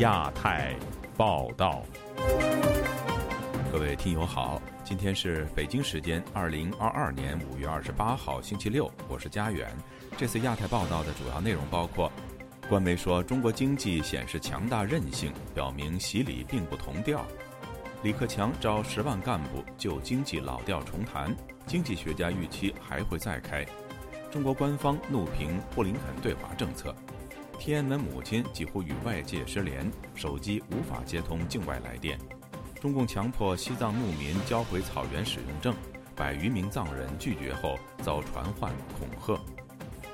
亚太报道，各位听友好，今天是北京时间2022年5月28号星期六，我是佳远。这次亚太报道的主要内容包括：官媒说中国经济显示强大韧性，表明习李并不同调；李克强招10万干部就经济老调重弹，经济学家预期还会再开；中国官方怒评布林肯对华政策；天安门母亲几乎与外界失联，手机无法接通境外来电；中共强迫西藏牧民交回草原使用证，100余名藏人拒绝后遭传唤恐吓；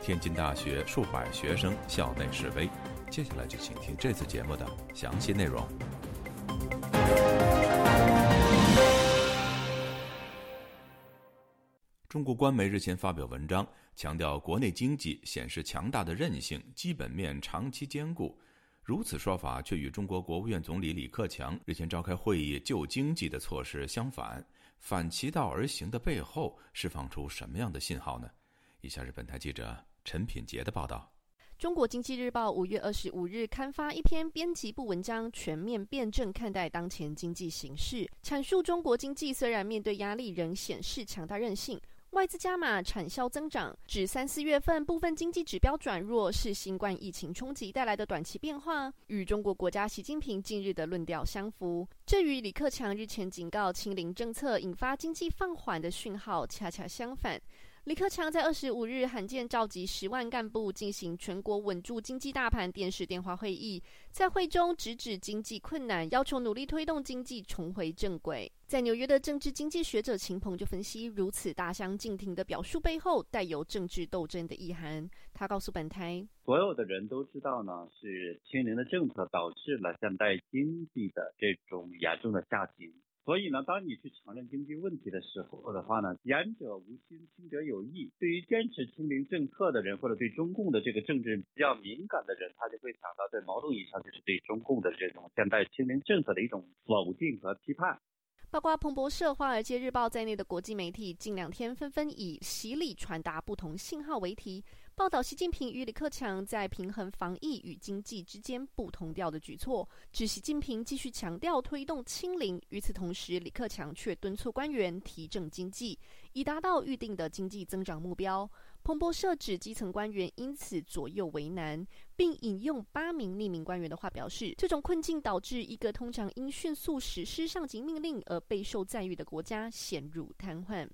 天津大学数百学生校内示威。接下来就请听这次节目的详细内容。中国官媒日前发表文章，强调国内经济显示强大的韧性，基本面长期坚固。如此说法却与中国国务院总理李克强日前召开会议救经济的措施相反，反其道而行的背后释放出什么样的信号呢？以下是本台记者陈品杰的报道。中国经济日报5月25日刊发一篇编辑部文章，全面辩证看待当前经济形势，阐述中国经济虽然面对压力仍显示强大韧性，外资加码产销增长，指3、4月份部分经济指标转弱是新冠疫情冲击带来的短期变化，与中国国家习近平近日的论调相符。这与李克强日前警告清零政策引发经济放缓的讯号恰恰相反。李克强在25日罕见召集10万干部进行全国稳住经济大盘电视电话会议，在会中直指经济困难，要求努力推动经济重回正轨。在纽约的政治经济学者秦鹏就分析，如此大相径庭的表述背后带有政治斗争的意涵。他告诉本台，所有的人都知道呢，是清零的政策导致了现代经济的这种严重的下行。所以呢，当你去承认经济问题的时候的话呢，言者无心，听者有意。对于坚持清零政策的人，或者对中共的这个政治比较敏感的人，他就会想到，在某种意义上就是对中共的这种现代清零政策的一种否定和批判。包括彭博社、华尔街日报在内的国际媒体近2天纷纷以洗礼传达不同信号为题，报道习近平与李克强在平衡防疫与经济之间不同调的举措，指习近平继续强调推动清零，与此同时李克强却敦促官员提振经济，以达到预定的经济增长目标。彭博社指基层官员因此左右为难，并引用8名匿名官员的话表示，这种困境导致一个通常因迅速实施上级命令而备受赞誉的国家陷入瘫痪。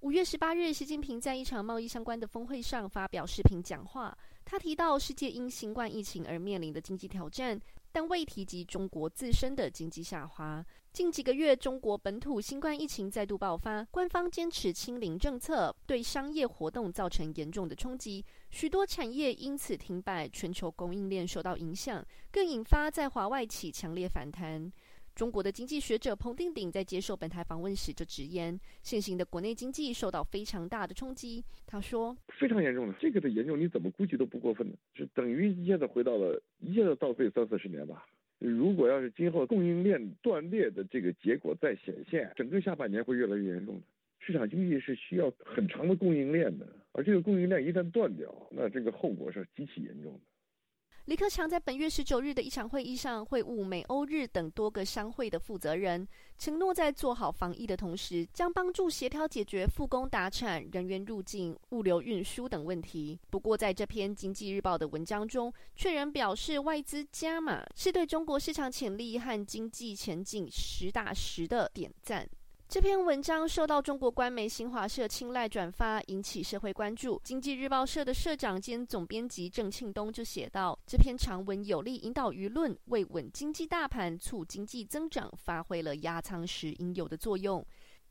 5月18日，习近平在一场贸易相关的峰会上发表视频讲话，他提到世界因新冠疫情而面临的经济挑战，但未提及中国自身的经济下滑。近几个月中国本土新冠疫情再度爆发，官方坚持清零政策对商业活动造成严重的冲击，许多产业因此停摆，全球供应链受到影响，更引发在华外企强烈反弹。中国的经济学者彭定鼎在接受本台访问时就直言，现行的国内经济受到非常大的冲击。他说：“非常严重的，这个的严重你怎么估计都不过分的，就等于一下子倒退30-40年吧。如果要是今后供应链断裂的这个结果再显现，整个下半年会越来越严重的。市场经济是需要很长的供应链的，而这个供应链一旦断掉，那这个后果是极其严重的。”李克强在本月19日的一场会议上，会晤美、欧、日等多个商会的负责人，承诺在做好防疫的同时，将帮助协调解决复工达产、人员入境、物流运输等问题。不过，在这篇《经济日报》的文章中，却仍表示外资加码是对中国市场潜力和经济前景实打实的点赞。这篇文章受到中国官媒新华社青睐转发，引起社会关注。经济日报社的社长兼总编辑郑庆东就写道，这篇长文有力引导舆论，为稳经济大盘、促经济增长发挥了压舱石应有的作用。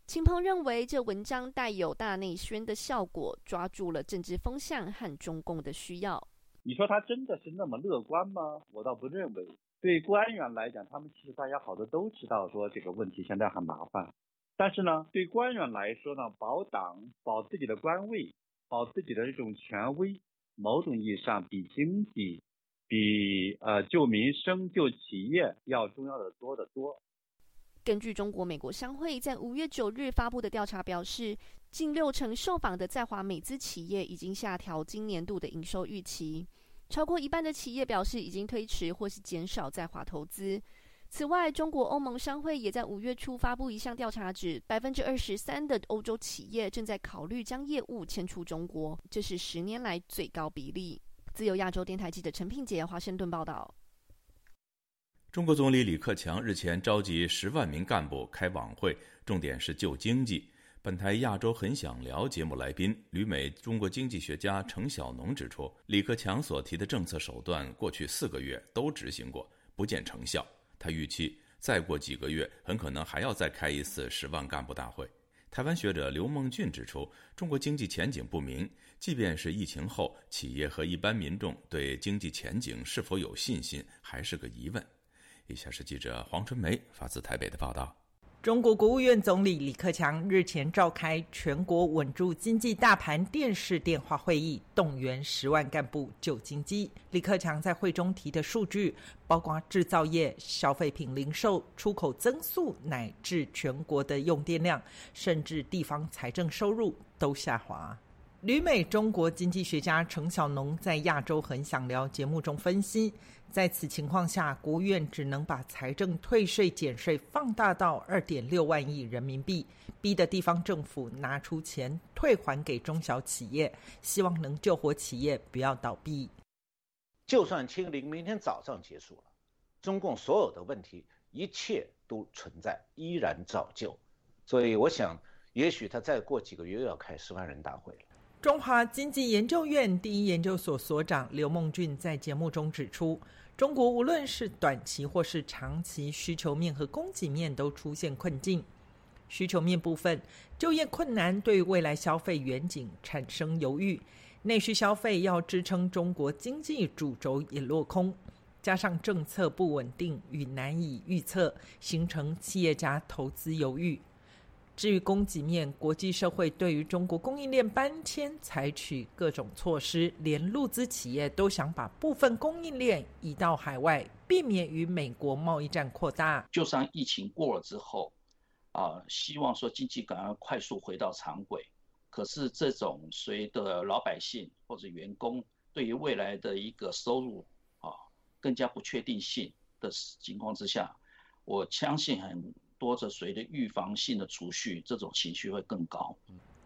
秦鹏认为，这文章带有大内宣的效果，抓住了政治风向和中共的需要。你说他真的是那么乐观吗？我倒不认为。对官员来讲，他们其实大家好多都知道说这个问题现在很麻烦，但是呢，对官员来说呢，保党、保自己的官位、保自己的这种权威，某种意义上比经济、比救民生、救企业要重要的多得多。根据中国美国商会在5月9日发布的调查表示，近60%受访的在华美资企业已经下调今年度的营收预期。超过一半的企业表示已经推迟或是减少在华投资。此外，中国欧盟商会也在5月初发布一项调查指，23%的欧洲企业正在考虑将业务迁出中国，这是10年来最高比例。自由亚洲电台记者陈品杰，华盛顿报道。中国总理李克强日前召集10万名干部开网会，重点是救经济。本台亚洲很想聊节目来宾旅美中国经济学家程晓农指出，李克强所提的政策手段过去4个月都执行过，不见成效。他预期再过几个月很可能还要再开一次10万干部大会。台湾学者刘梦俊指出，中国经济前景不明，即便是疫情后，企业和一般民众对经济前景是否有信心还是个疑问。以下是记者黄春梅发自台北的报道。中国国务院总理李克强日前召开全国稳住经济大盘电视电话会议，动员10万干部救经济。李克强在会中提的数据包括制造业、消费品零售、出口增速乃至全国的用电量，甚至地方财政收入都下滑。旅美中国经济学家程晓农在亚洲很想聊节目中分析，在此情况下，国务院只能把财政退税减税放大到2.6万亿人民币，逼得地方政府拿出钱退还给中小企业，希望能救活企业不要倒闭。就算清零明天早上结束了，中共所有的问题一切都存在，依然照旧。所以我想，也许他再过几个月又要开10万人大会了。中华经济研究院第一研究所所长刘梦俊在节目中指出，中国无论是短期或是长期需求面和供给面都出现困境。需求面部分，就业困难对未来消费远景产生犹豫，内需消费要支撑中国经济主轴也落空，加上政策不稳定与难以预测，形成企业家投资犹豫。至于供给面，国际社会对于中国供应链搬迁采取各种措施，连陆资企业都想把部分供应链移到海外，避免与美国贸易战扩大。就算疫情过了之后，希望说经济赶快快速回到常轨，可是这种随着老百姓或者员工对于未来的一个收入更加不确定性的情况之下，我相信很多着随着预防性的储蓄，这种情绪会更高。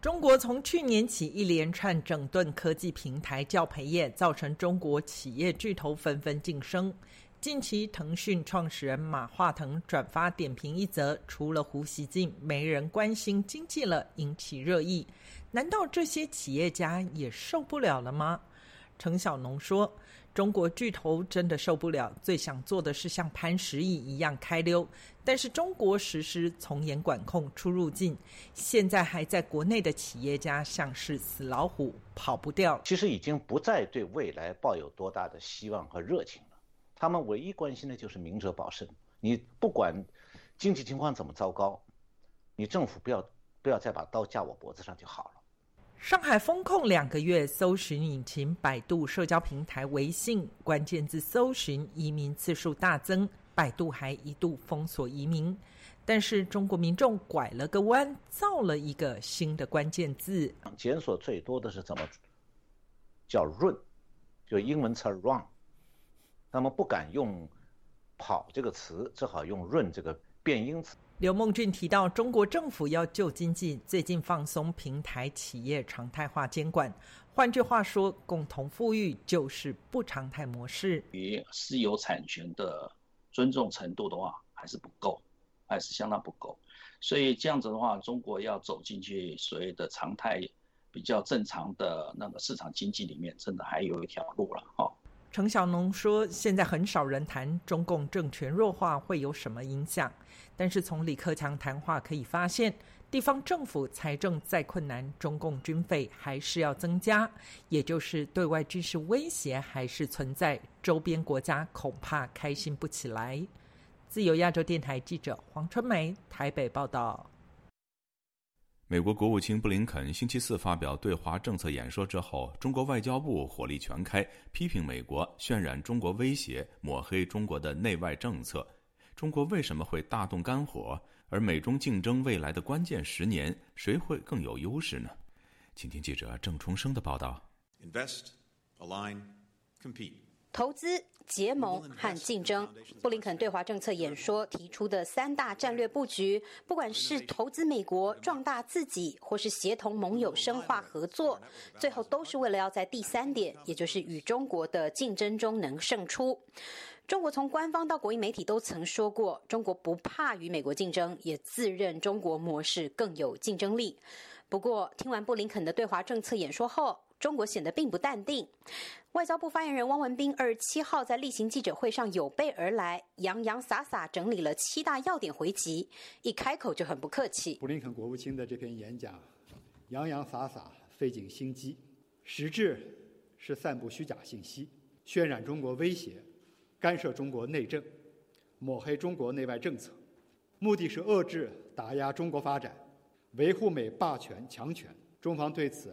中国从去年起一连串整顿科技平台教培业，造成中国企业巨头纷纷晋升。近期腾讯创始人马化腾转发点评一则“除了胡锡进没人关心经济了”，引起热议。难道这些企业家也受不了了吗？程晓农说，中国巨头真的受不了，最想做的是像潘石屹一样开溜，但是中国实施从严管控出入境，现在还在国内的企业家像是死老虎，跑不掉。其实已经不再对未来抱有多大的希望和热情了，他们唯一关心的就是明哲保身。你不管经济情况怎么糟糕，你政府不要再把刀架我脖子上就好了。上海封控2个月，搜寻引擎百度、社交平台微信关键字搜寻移民次数大增，百度还一度封锁移民。但是中国民众拐了个弯，造了一个新的关键字。检索最多的是怎么叫润，就英文词 run， 那么不敢用跑这个词，只好用润这个变音词。刘梦俊提到，中国政府要救经济，最近放松平台企业常态化监管。换句话说，共同富裕就是不常态模式。与私有产权的尊重程度的话，还是不够，还是相当不够。所以这样子的话，中国要走进去所谓的常态、比较正常的那个市场经济里面，真的还有一条路了。程晓农说，现在很少人谈中共政权弱化会有什么影响，但是从李克强谈话可以发现，地方政府财政再困难，中共军费还是要增加，也就是对外军事威胁还是存在，周边国家恐怕开心不起来。自由亚洲电台记者黄春梅台北报道。美国国务卿布林肯星期四发表对华政策演说之后，中国外交部火力全开，批评美国渲染中国威胁，抹黑中国的内外政策。中国为什么会大动肝火？而美中竞争未来的关键10年，谁会更有优势呢？请听记者郑重生的报道。Invest, align, 投资、结盟和竞争，布林肯对华政策演说提出的三大战略布局，不管是投资美国、壮大自己，或是协同盟友深化合作，最后都是为了要在第三点，也就是与中国的竞争中能胜出。中国从官方到国营媒体都曾说过，中国不怕与美国竞争，也自认中国模式更有竞争力。不过，听完布林肯的对华政策演说后，中国显得并不淡定。外交部发言人汪文斌27号在例行记者会上有备而来，洋洋洒洒整理了7大要点回击，一开口就很不客气。布林肯国务卿的这篇演讲，洋洋洒洒，费尽心机，实质是散布虚假信息，渲染中国威胁，干涉中国内政，抹黑中国内外政策，目的是遏制、打压中国发展，维护美霸权、强权。中方对此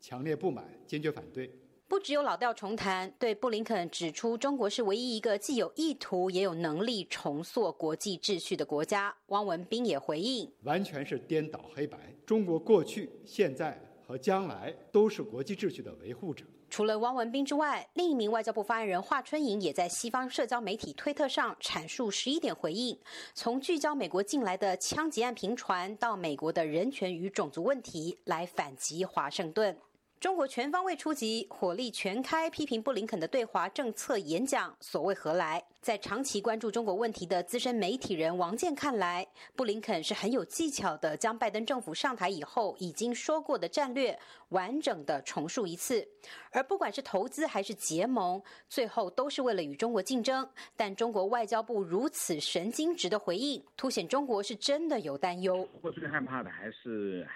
强烈不满，坚决反对。不只有老调重弹，对布林肯指出中国是唯一一个既有意图也有能力重塑国际秩序的国家，汪文斌也回应：完全是颠倒黑白，中国过去、现在和将来都是国际秩序的维护者。除了汪文斌之外，另一名外交部发言人华春莹也在西方社交媒体推特上阐述11点回应，从聚焦美国近来的枪击案频传到美国的人权与种族问题，来反击华盛顿。中国全方位出击，火力全开，批评布林肯的对华政策演讲所谓何来。在长期关注中国问题的资深媒体人王健看来，布林肯是很有技巧的将拜登政府上台以后已经说过的战略完整的重述一次，而不管是投资还是结盟，最后都是为了与中国竞争。但中国外交部如此神经质的回应，凸显中国是真的有担忧。我最害怕的还是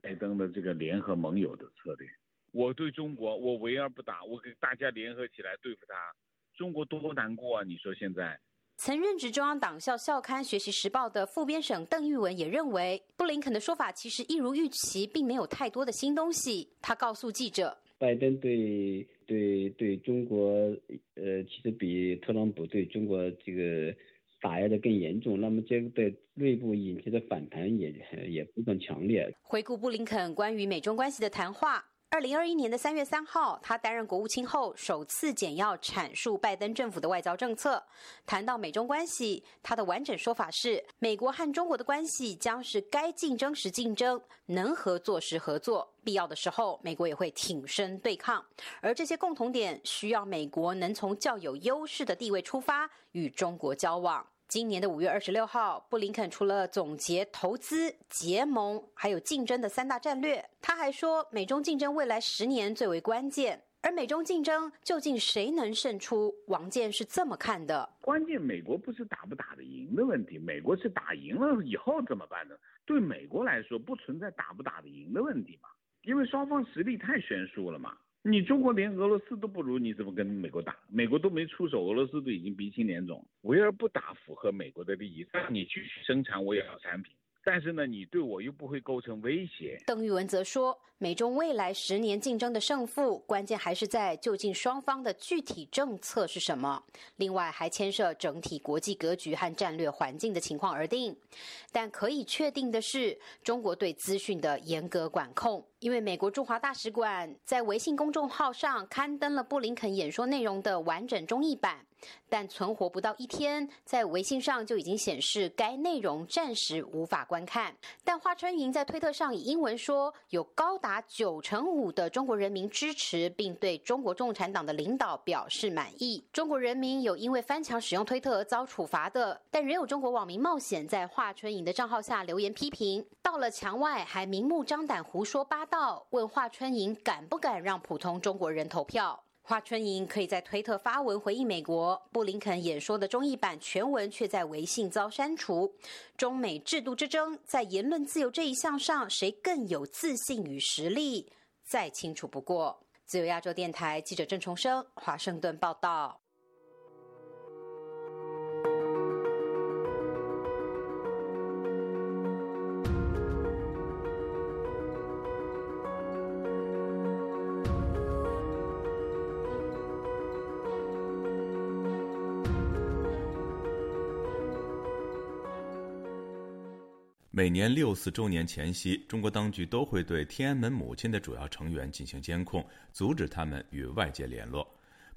拜登的这个联合盟友的策略。我对中国，我围而不打，我给大家联合起来对付他，中国多难过啊！你说现在。曾任职中央党校校刊《学习时报》的副编审邓玉文也认为，布林肯的说法其实一如预期，并没有太多的新东西。他告诉记者，拜登对中国，其实比特朗普对中国这个打压的更严重，那么这个对内部引起的反弹也非常强烈。回顾布林肯关于美中关系的谈话。2021年的3月3号，他担任国务卿后，首次简要阐述拜登政府的外交政策。谈到美中关系，他的完整说法是：美国和中国的关系将是该竞争时竞争，能合作时合作，必要的时候美国也会挺身对抗。而这些共同点需要美国能从较有优势的地位出发与中国交往。今年的5月26号，布林肯除了总结投资、结盟还有竞争的3大战略，他还说美中竞争未来10年最为关键。而美中竞争究竟谁能胜出，王健是这么看的：关键美国不是打不打得赢的问题，美国是打赢了以后怎么办呢？对美国来说不存在打不打得赢的问题嘛，因为双方实力太悬殊了嘛。你中国连俄罗斯都不如，你怎么跟美国打？美国都没出手，俄罗斯都已经鼻青脸肿。围而不打符合美国的利益，让你继续生产我也要产品，但是呢，你对我又不会构成威胁。邓玉文则说，美中未来10年竞争的胜负，关键还是在究竟双方的具体政策是什么，另外还牵涉整体国际格局和战略环境的情况而定。但可以确定的是，中国对资讯的严格管控。因为美国驻华大使馆在微信公众号上刊登了布林肯演说内容的完整中译版，但存活不到1天，在微信上就已经显示该内容暂时无法观看。但华春莹在推特上以英文说，有高达95%的中国人民支持并对中国共产党的领导表示满意。中国人民有因为翻墙使用推特而遭处罚的，但仍有中国网民冒险在华春莹的账号下留言批评，到了墙外还明目张胆胡说八道，问华春莹敢不敢让普通中国人投票。华春莹可以在推特发文回应美国，布林肯演说的中译版全文却在微信遭删除。中美制度之争，在言论自由这一项上，谁更有自信与实力，再清楚不过。自由亚洲电台记者郑重生，华盛顿报道。每年6·4周年前夕，中国当局都会对天安门母亲的主要成员进行监控，阻止他们与外界联络。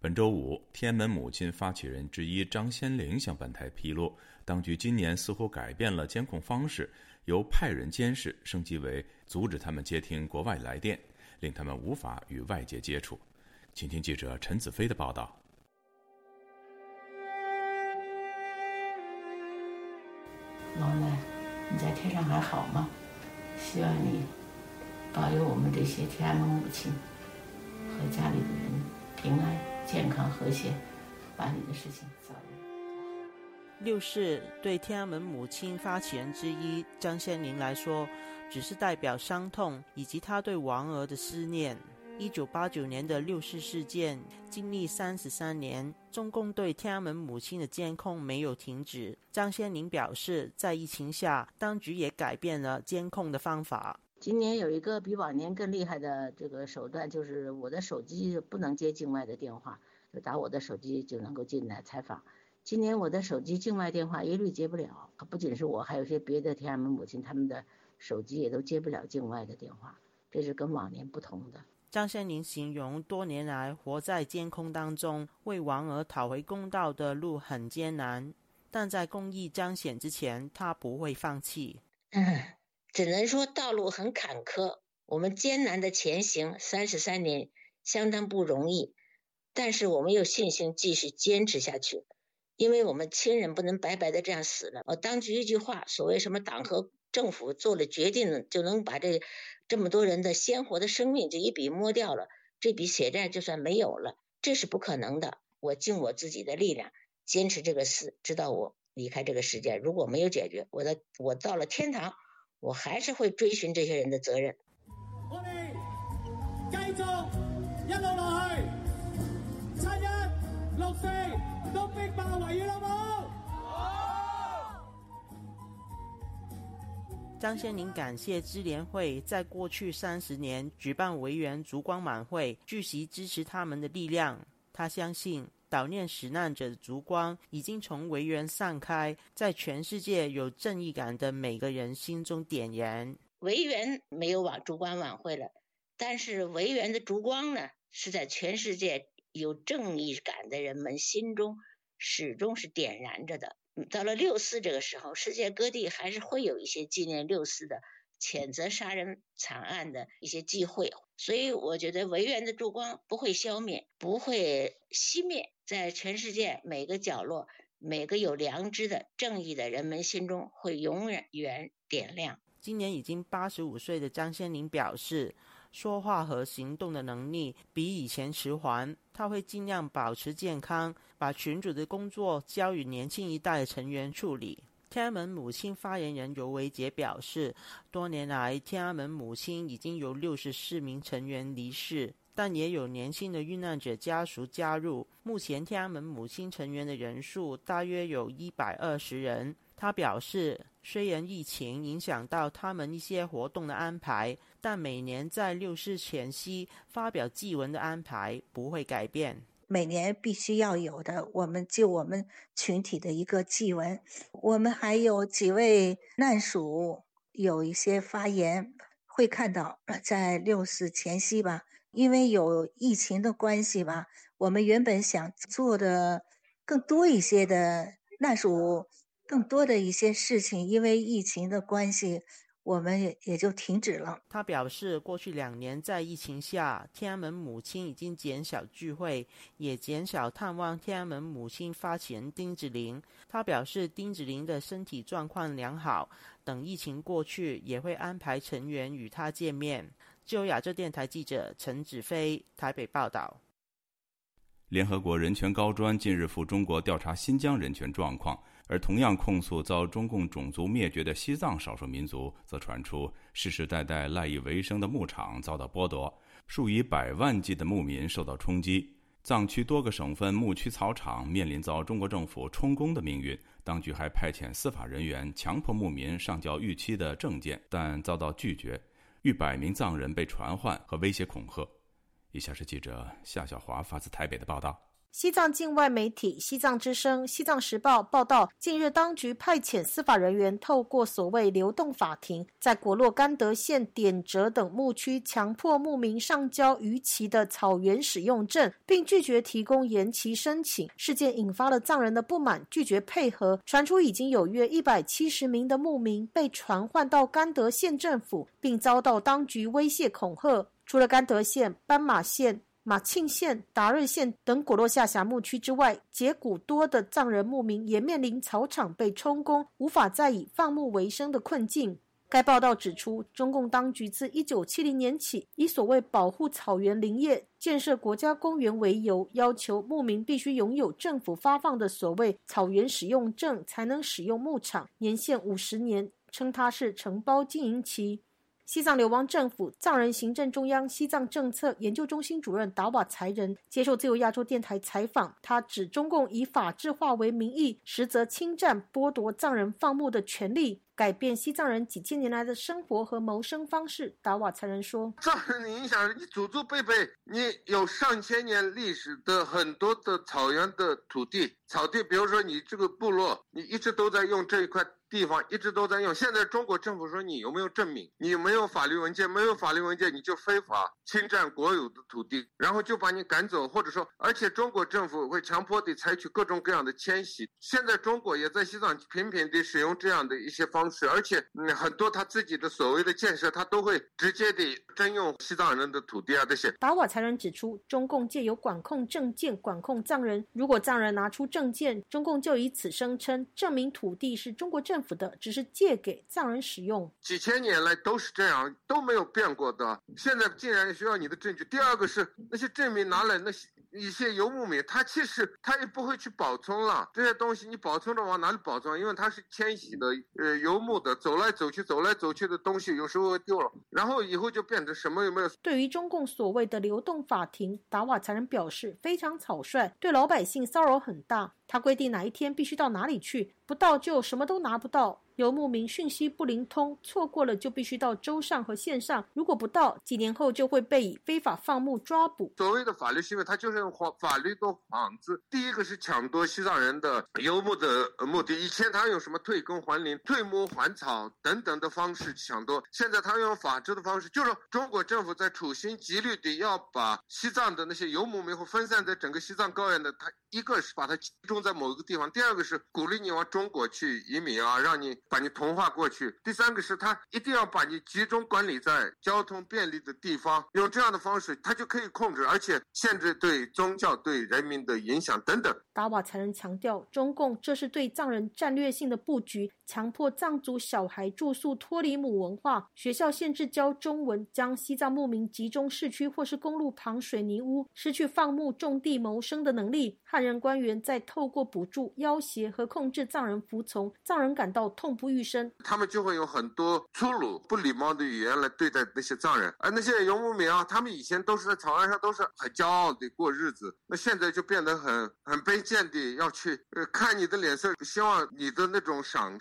本周五，天安门母亲发起人之一张先玲向本台披露，当局今年似乎改变了监控方式，由派人监视升级为阻止他们接听国外来电，令他们无法与外界接触。请听记者陈子飞的报道。老赖，你在天上还好吗？希望你保佑我们这些天安门母亲和家里的人平安健康和谐，把你的事情早日。六四对天安门母亲发起人之一张先玲来说，只是代表伤痛以及她对亡儿的思念。1989年的六四事件经历33年，中共对天安门母亲的监控没有停止。张先玲表示，在疫情下，当局也改变了监控的方法。今年有一个比往年更厉害的这个手段，就是我的手机不能接境外的电话，就打我的手机就能够进来采访。今年我的手机境外电话一律接不了，不仅是我，还有些别的天安门母亲，他们的手机也都接不了境外的电话，这是跟往年不同的。张先玲形容多年来活在监控当中，为亡儿讨回公道的路很艰难，但在公益彰显之前，她不会放弃。只能说道路很坎坷，我们艰难的前行33年，相当不容易，但是我们有信心继续坚持下去，因为我们亲人不能白白的这样死了。当局一句话，所谓什么党和政府做了决定，就能把这么多人的鲜活的生命就一笔摸掉了，这笔血债就算没有了，这是不可能的。我尽我自己的力量坚持这个事，直到我离开这个世界。如果没有解决，我到了天堂，我还是会追寻这些人的责任。我们继續一路落去，7-1、6-4都逼爆圍繞啦，好！张先玲感谢支联会在过去30年举办维园烛光晚会，聚集支持他们的力量。她相信，悼念死难者的烛光已经从维园散开，在全世界有正义感的每个人心中点燃。维园没有烛光晚会了，但是维园的烛光呢，是在全世界有正义感的人们心中始终是点燃着的。到了六四这个时候，世界各地还是会有一些纪念六四的、谴责杀人惨案的一些聚会，所以我觉得维园的烛光不会消灭，不会熄灭，在全世界每个角落，每个有良知的正义的人们心中会永远点亮。今年已经85岁的张先玲表示，说话和行动的能力比以前迟缓，她会尽量保持健康，把群组的工作交予年轻一代的成员处理。天安门母亲发言人尤维杰表示，多年来天安门母亲已经有64名成员离世，但也有年轻的遇难者家属加入。目前天安门母亲成员的人数大约有120人。他表示，虽然疫情影响到他们一些活动的安排，但每年在六四前夕发表祭文的安排不会改变。每年必须要有的，我们群体的一个祭文。我们还有几位难属有一些发言，会看到在六四前夕吧，因为有疫情的关系吧，我们原本想做的更多一些的那属更多的一些事情，因为疫情的关系，我们也就停止了。他表示，过去2年在疫情下，天安门母亲已经减少聚会，也减少探望天安门母亲发起人丁子霖。他表示，丁子霖的身体状况良好，等疫情过去也会安排成员与他见面。自由亚洲电台记者陈子飞台北报道。联合国人权高专近日赴中国调查新疆人权状况，而同样控诉遭中共种族灭绝的西藏少数民族，则传出世世代代赖以为生的牧场遭到剥夺，数以百万计的牧民受到冲击。藏区多个省份牧区草场面临遭中国政府充公的命运，当局还派遣司法人员强迫牧民上交逾期的证件，但遭到拒绝。100名藏人被传唤和威胁恐吓。以下是记者夏小华发自台北的报道。西藏境外媒体西藏之声、西藏时报报道，近日当局派遣司法人员透过所谓流动法庭，在果洛甘德县典哲等牧区强迫牧民上交逾期的草原使用证，并拒绝提供延期申请。事件引发了藏人的不满，拒绝配合，传出已经有约170名的牧民被传唤到甘德县政府，并遭到当局威胁恐吓。除了甘德县、斑马县、马庆县、达日县等果洛下辖牧区之外，节骨多的藏人牧民也面临草场被充公，无法再以放牧为生的困境。该报道指出，中共当局自1970年起，以所谓保护草原林业、建设国家公园为由，要求牧民必须拥有政府发放的所谓草原使用证才能使用牧场，年限50年，称它是承包经营期。西藏流亡政府藏人行政中央西藏政策研究中心主任达瓦才仁接受自由亚洲电台采访，他指中共以法治化为名义，实则侵占剥夺藏人放牧的权利，改变西藏人几千年来的生活和谋生方式。达瓦才仁说，藏人影响人，你祖祖辈辈你有上千年历史的很多的草原的土地草地，比如说你这个部落你一直都在用这一块地方，一直都在用。现在中国政府说你有没有证明，你没有法律文件，没有法律文件你就非法侵占国有的土地，然后就把你赶走，或者说而且中国政府会强迫地采取各种各样的迁徙。现在中国也在西藏频频地使用这样的一些方式，而且很多他自己的所谓的建设他都会直接地征用西藏人的土地啊这些。达瓦才仁指出，中共借由管控证件管控藏人，如果藏人拿出证件，中共就以此声称证明土地是中国政府的，只是借给藏人使用，几千年来都是这样，都没有变过的，现在竟然需要你的证据。第二个是那些证明拿来那些一些游牧民，他其实他也不会去保存了这些东西，你保存着往哪里保存？因为他是迁徙的游牧的，走来走去走来走去的东西有时候丢了，然后以后就变成什么也没有。对于中共所谓的流动法庭，达瓦才仁表示非常草率，对老百姓骚扰很大。他规定哪一天必须到哪里去，不到就什么都拿不到。游牧民讯息不灵通，错过了就必须到州上和县上，如果不到，几年后就会被以非法放牧抓捕。所谓的法律行为，它就是用法律的幌子。第一个是抢夺西藏人的游牧的目的，以前他用什么退耕还林、退牧还草等等的方式抢夺，现在他用法治的方式，就是中国政府在处心积虑地要把西藏的那些游牧民户分散在整个西藏高原的，他一个是把它集中在某一个地方，第二个是鼓励你往中国去移民啊，让你把你同化过去，第三个是他一定要把你集中管理在交通便利的地方，用这样的方式他就可以控制，而且限制对宗教对人民的影响等等。达瓦才仁强调，中共这是对藏人战略性的布局，强迫藏族小孩住宿脱离母文化，学校限制教中文，将西藏牧民集中市区或是公路旁水泥屋，失去放牧种地谋生的能力。汉人官员在透过补助、要挟和控制藏人服从，藏人感到痛不欲生，他们就会有很多粗鲁不礼貌的语言来对待那些藏人。而那些游牧民啊，他们以前都是在草原上都是很骄傲的过日子，那现在就变得很卑贱的要去看你的脸色，希望你的那种赏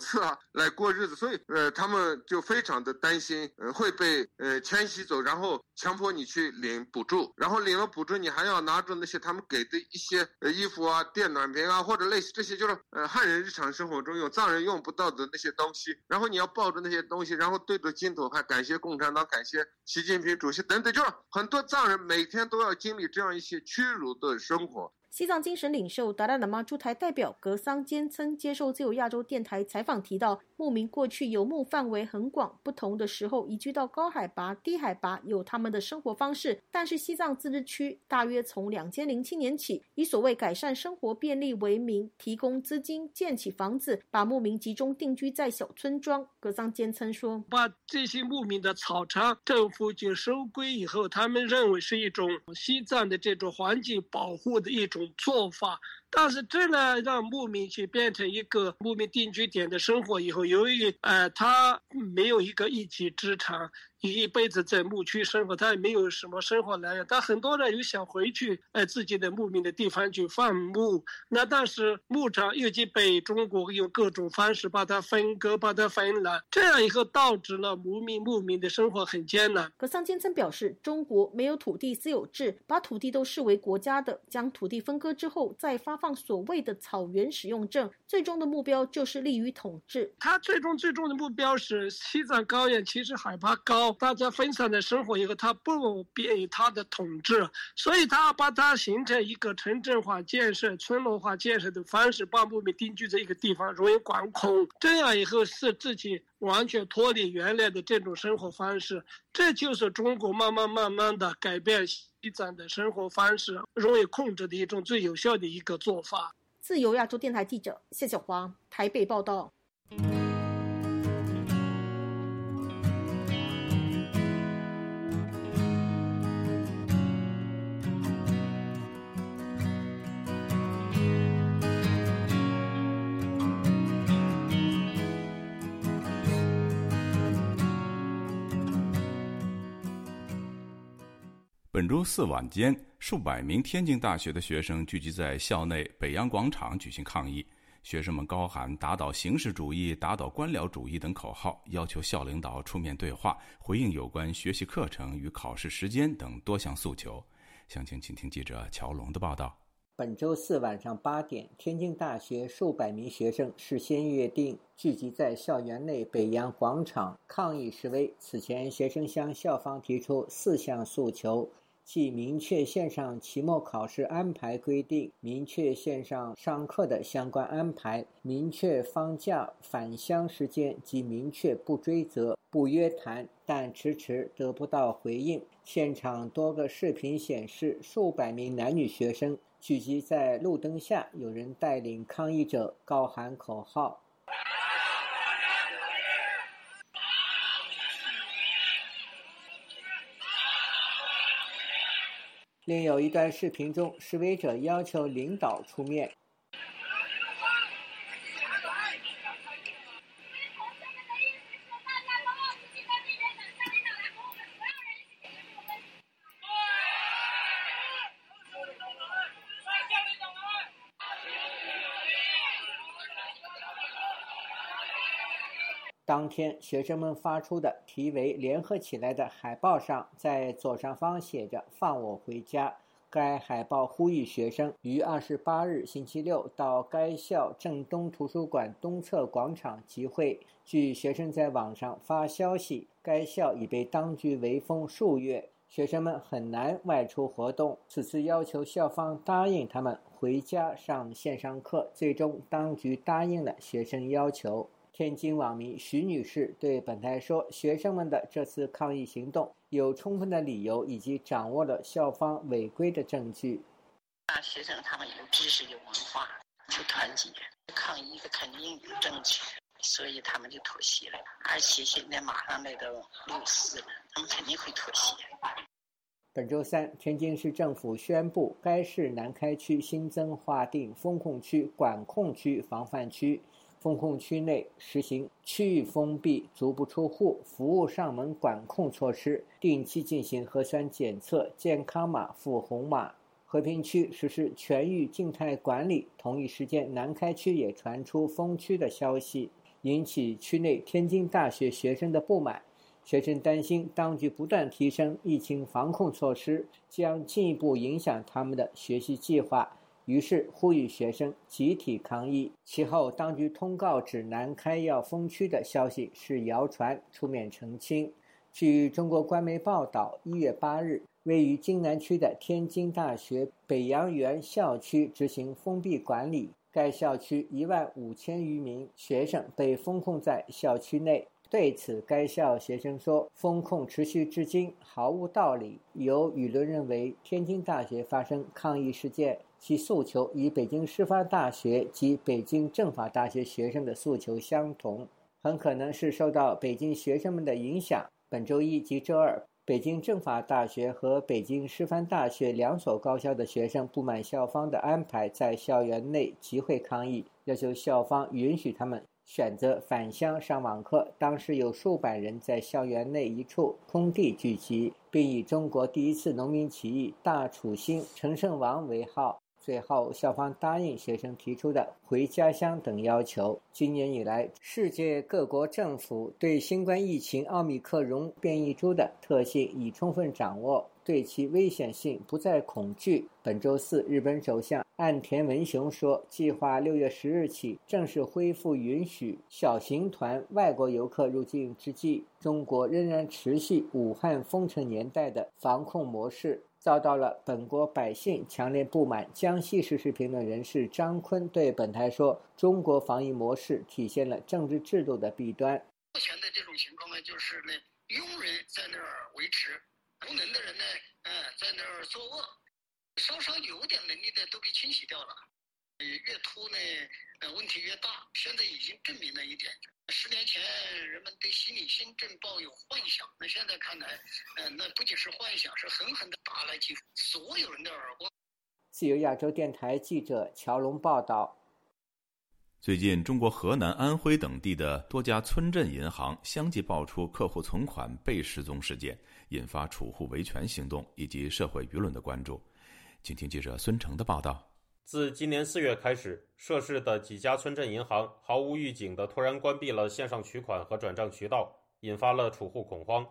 赐啊来过日子，所以他们就非常的担心会被迁徙走，然后强迫你去领补助，然后领了补助你还要拿着那些他们给的一些衣服啊、电暖瓶啊或者类似这些，就是汉人日常生活中用藏人用不到的那些东西，然后你要抱着那些东西，然后对着镜头还感谢共产党、感谢习近平主席等等，就是很多藏人每天都要经历这样一些屈辱的生活。西藏精神领袖达赖喇嘛驻台代表格桑坚参接受自由亚洲电台采访提到，牧民过去游牧范围很广，不同的时候移居到高海拔、低海拔有他们的生活方式，但是西藏自治区大约从2007年起，以所谓改善生活便利为名，提供资金建起房子，把牧民集中定居在小村庄。格桑坚参说，把这些牧民的草场政府就收归以后，他们认为是一种西藏的这种环境保护的一种做法，但是这呢，让牧民去变成一个牧民定居点的生活以后，由于他没有一个一技之长，一辈子在牧区生活，他也没有什么生活来源，他很多人又想回去自己的牧民的地方去放牧，那但是牧场又去北中国用各种方式把它分割，把它分了，这样以后导致了牧民的生活很艰难。格桑坚称表示，中国没有土地私有制，把土地都视为国家的，将土地分割之后再发放所谓的草原使用证，最终的目标就是利于统治。他最终的目标是西藏高原，其实海拔高，大家分散的生活以后，它不便于它的统治，所以它把它形成一个城镇化建设、村落化建设的方式，把牧民定居在一个地方，容易管控。这样以后是自己完全脱离原来的这种生活方式，这就是中国慢慢的改变西藏的生活方式、容易控制的一种最有效的一个做法。自由亚洲电台记者谢小华台北报道。本周四晚间，数百名天津大学的学生聚集在校内北洋广场举行抗议。学生们高喊打倒形式主义、打倒官僚主义等口号，要求校领导出面对话，回应有关学习课程与考试时间等多项诉求。详情请听记者乔龙的报道。本周四晚上8点，天津大学数百名学生事先约定聚集在校园内北洋广场抗议示威。此前学生向校方提出4项诉求，即明确线上期末考试安排规定，明确线上上课的相关安排，明确放假返乡时间及明确不追责、不约谈，但迟迟得不到回应。现场多个视频显示，数百名男女学生聚集在路灯下，有人带领抗议者高喊口号。另有一段视频中，示威者要求领导出面。当天学生们发出的题为“联合起来”的海报上，在左上方写着“放我回家”。该海报呼吁学生于28日星期六到该校正东图书馆东侧广场集会。据学生在网上发消息，该校已被当局围封数月，学生们很难外出活动。此次要求校方答应他们回家上线上课，最终当局答应了学生要求。天津网民徐女士对本台说，学生们的这次抗议行动有充分的理由，以及掌握了校方违规的证据。学生他们有知识、有文化、有团结，抗议的肯定有证据，所以他们就妥协了。而且现在马上来到6.4了，他们肯定会妥协。本周三，天津市政府宣布，该市南开区新增划定封控区、管控区、防范区。封控区内实行区域封闭、足不出户、服务上门管控措施，定期进行核酸检测、健康码附红码。和平区实施全域静态管理。同一时间，南开区也传出封区的消息，引起区内天津大学学生的不满。学生担心当局不断提升疫情防控措施，将进一步影响他们的学习计划。于是呼吁学生集体抗议。其后，当局通告指南开要封区的消息是谣传，出面澄清。据中国官媒报道，1月8日，位于津南区的天津大学北洋园校区执行封闭管理，该校区15000余名学生被封控在校区内。对此，该校学生说，封控持续至今毫无道理。有舆论认为，天津大学发生抗议事件，其诉求与北京师范大学及北京政法大学学生的诉求相同，很可能是受到北京学生们的影响。本周一及周二，北京政法大学和北京师范大学两所高校的学生不满校方的安排，在校园内集会抗议，要求校方允许他们选择返乡上网课。当时有数百人在校园内一处空地聚集，并以中国第一次农民起义大楚兴、陈胜王为号。最后校方答应学生提出的回家乡等要求。今年以来，世界各国政府对新冠疫情奥密克戎变异株的特性已充分掌握，对其危险性不再恐惧。本周四，日本首相岸田文雄说，计划6月10日起正式恢复允许小型团外国游客入境之际，中国仍然持续武汉封城年代的防控模式，遭到了本国百姓强烈不满。江西时事评论人士张坤对本台说，中国防疫模式体现了政治制度的弊端。目前的这种情况呢，就是呢，庸人在那儿维持，无能的人呢，在那儿作恶，稍有点能力的都被清洗掉了，越拖呢，问题越大。现在已经证明了一点，10年前人们对习李新政抱有幻想，那现在看来，那不仅是幻想，是狠狠地打了几所有人的耳光。自由亚洲电台记者乔龙报道。最近，中国河南、安徽等地的多家村镇银行相继爆出客户存款被失踪事件，引发储户维权行动以及社会舆论的关注。请听记者孙成的报道。自今年4月开始，涉事的几家村镇银行毫无预警地突然关闭了线上取款和转账渠道，引发了储户恐慌。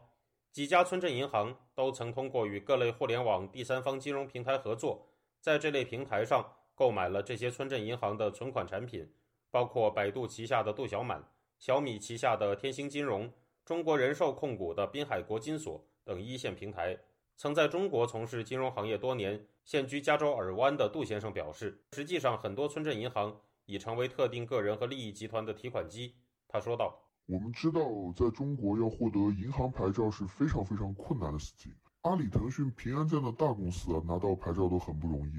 几家村镇银行都曾通过与各类互联网第三方金融平台合作，在这类平台上购买了这些村镇银行的存款产品，包括百度旗下的度小满、小米旗下的天星金融、中国人寿控股的滨海国金所等一线平台。曾在中国从事金融行业多年，现居加州尔湾的杜先生表示，实际上很多村镇银行已成为特定个人和利益集团的提款机。他说道，我们知道在中国要获得银行牌照是非常非常困难的事情，阿里、腾讯、平安这样的大公司拿到牌照都很不容易，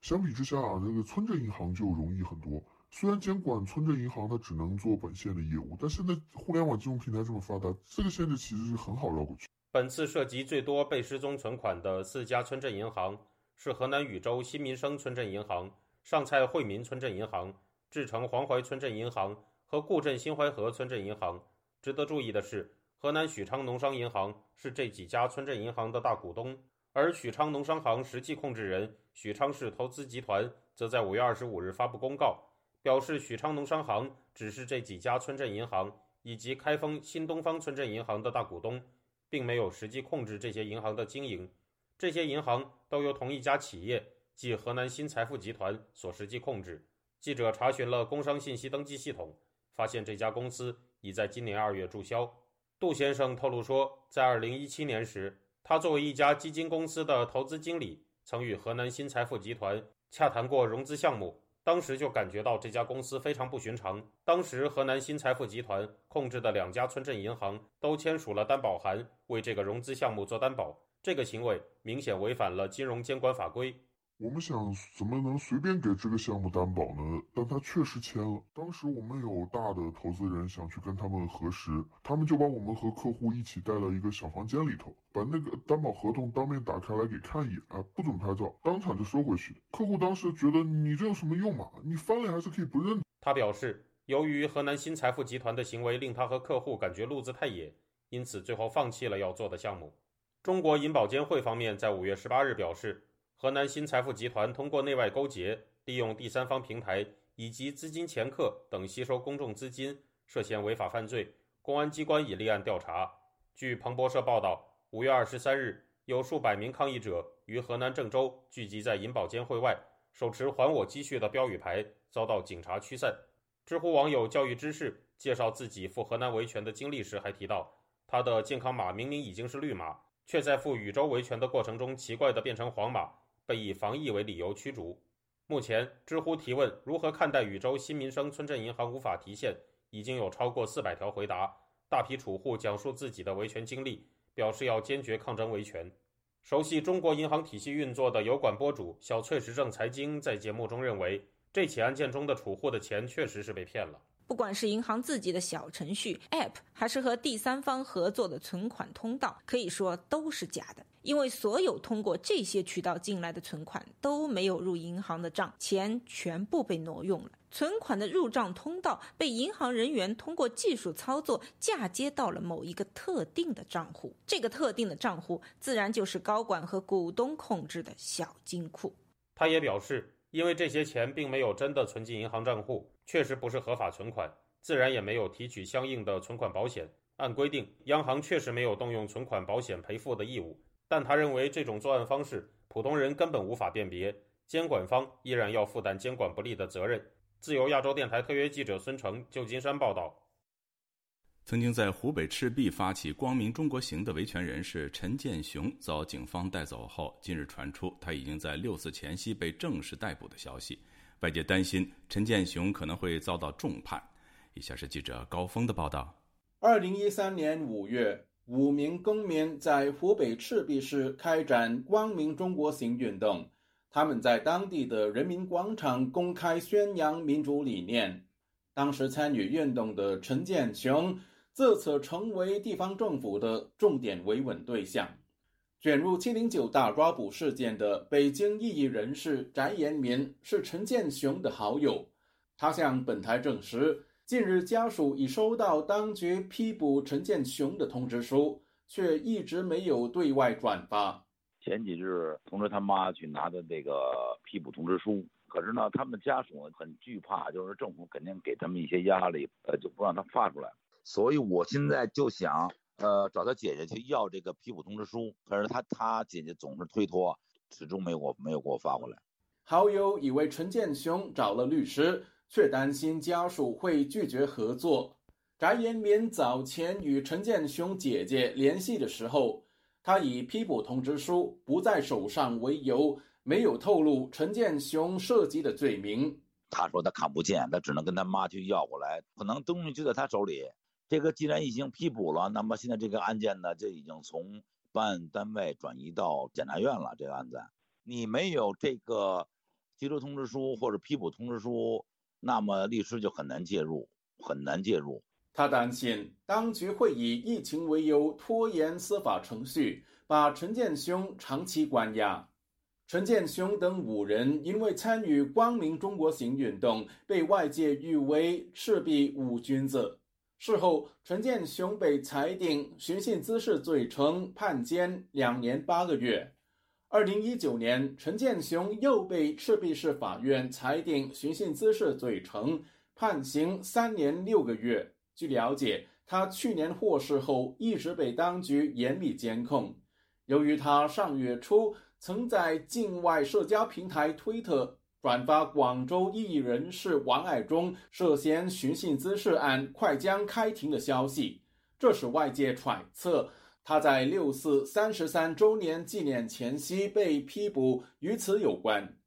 相比之下这个村镇银行就容易很多。虽然监管村镇银行它只能做本县的业务，但现在互联网金融平台这么发达，这个限制其实是很好绕过去。本次涉及最多被失踪存款的4家村镇银行是河南禹州新民生村镇银行、上蔡惠民村镇银行、志城黄淮村镇银行和固镇新淮河村镇银行。值得注意的是，河南许昌农商银行是这几家村镇银行的大股东，而许昌农商行实际控制人许昌市投资集团则在5月25日发布公告，表示许昌农商行只是这几家村镇银行以及开封新东方村镇银行的大股东，并没有实际控制这些银行的经营，这些银行都由同一家企业，即河南新财富集团所实际控制。记者查询了工商信息登记系统，发现这家公司已在今年2月注销。杜先生透露说，在2017年时，他作为一家基金公司的投资经理，曾与河南新财富集团洽谈过融资项目，当时就感觉到这家公司非常不寻常。当时河南新财富集团控制的2家村镇银行都签署了担保函，为这个融资项目做担保，这个行为明显违反了金融监管法规。我们想怎么能随便给这个项目担保呢？但他确实签了。当时我们有大的投资人想去跟他们核实，他们就把我们和客户一起带到一个小房间里头，把那个担保合同当面打开来给看一眼，不准拍照，当场就收回去。客户当时觉得你这有什么用嘛？你翻脸还是可以不认。他表示，由于河南新财富集团的行为令他和客户感觉路子太野，因此最后放弃了要做的项目。中国银保监会方面在5月18日表示，河南新财富集团通过内外勾结，利用第三方平台以及资金掮客等吸收公众资金，涉嫌违法犯罪，公安机关已立案调查。据彭博社报道，5月23日，有数百名抗议者于河南郑州聚集在银保监会外，手持还我积蓄的标语牌，遭到警察驱散。知乎网友教育知识介绍自己赴河南维权的经历时还提到，他的健康码明明已经是绿码，却在赴禹州维权的过程中奇怪地变成黄码，被以防疫为理由驱逐。目前，知乎提问如何看待禹州新民生村镇银行无法提现，已经有超过400条回答，大批储户讲述自己的维权经历，表示要坚决抗争维权。熟悉中国银行体系运作的油管播主小翠时政财经在节目中认为，这起案件中的储户的钱确实是被骗了。不管是银行自己的小程序 App 还是和第三方合作的存款通道，可以说都是假的，因为所有通过这些渠道进来的存款都没有入银行的账，钱全部被挪用了。存款的入账通道被银行人员通过技术操作嫁接到了某一个特定的账户，这个特定的账户自然就是高管和股东控制的小金库。他也表示，因为这些钱并没有真的存进银行账户，确实不是合法存款，自然也没有提取相应的存款保险。按规定，央行确实没有动用存款保险赔付的义务，但他认为这种作案方式普通人根本无法辨别，监管方依然要负担监管不力的责任。自由亚洲电台特约记者孙成，旧金山报道。曾经在湖北赤壁发起光明中国行的维权人士陈建雄遭警方带走后，近日传出他已经在六四前夕被正式逮捕的消息，外界担心陈建雄可能会遭到重判。以下是记者高峰的报道。2013年5月，5名公民在湖北赤壁市开展光明中国行运动，他们在当地的人民广场公开宣扬民主理念。当时参与运动的陈建雄自此成为地方政府的重点维稳对象。卷入709大抓捕事件的北京异议人士翟延民是陈建雄的好友，他向本台证实，近日家属已收到当局批捕陈建雄的通知书，却一直没有对外转发。前几日同志他妈去拿的那个批捕通知书，可是呢，他们家属很惧怕，就是政府肯定给他们一些压力，就不让他发出来。所以我现在就想，找他姐姐去要这个批捕通知书，可是他姐姐总是推脱，始终没有给我发过来。好友以为陈建雄找了律师，却担心家属会拒绝合作。翟延民早前与陈建雄姐姐联系的时候，他以批捕通知书不在手上为由，没有透露陈建雄涉及的罪名。他说他看不见，他只能跟他妈去要过来，可能东西就在他手里。这个既然已经批捕了，那么现在这个案件呢，就已经从办案单位转移到检察院了。这个案子你没有这个拘留通知书或者批捕通知书，那么律师就很难介入。他担心当局会以疫情为由拖延司法程序，把陈建雄长期关押。陈建雄等5人因为参与光明中国行运动，被外界誉为赤壁五君子。事后，陈建雄被裁定寻衅滋事罪成，判监2年8个月。2019年，陈建雄又被赤壁市法院裁定寻衅滋事罪成，判刑3年6个月。据了解，他去年获释后一直被当局严密监控。由于他上月初曾在境外社交平台推特转发广州异议人士王爱忠涉嫌寻衅滋事案快将开庭的消息，这使外界揣测他在6·433周年纪念前夕被批捕与此有关。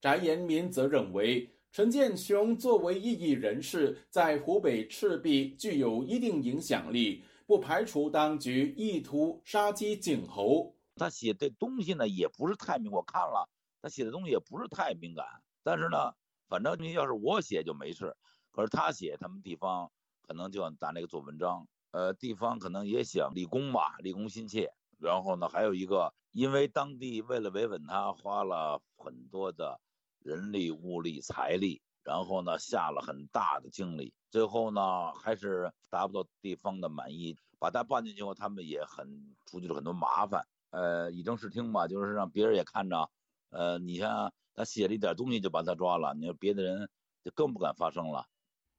翟延民则认为，陈建雄作为异议人士在湖北赤壁具有一定影响力，不排除当局意图杀鸡儆猴。他写的东西呢也不是太敏感，我看了他写的东西也不是太敏感，但是呢，反正要是我写就没事，可是他写，他们地方可能就拿那个做文章，地方可能也想立功吧，立功心切。然后呢，还有一个，因为当地为了维稳他花了很多的人力、物力、财力，然后呢下了很大的精力，最后呢还是达不到地方的满意，把他办进去后，他们也很出去了很多麻烦。以正视听吧，就是让别人也看着，你看他写了一点东西就把他抓了，你说别的人就更不敢发声了。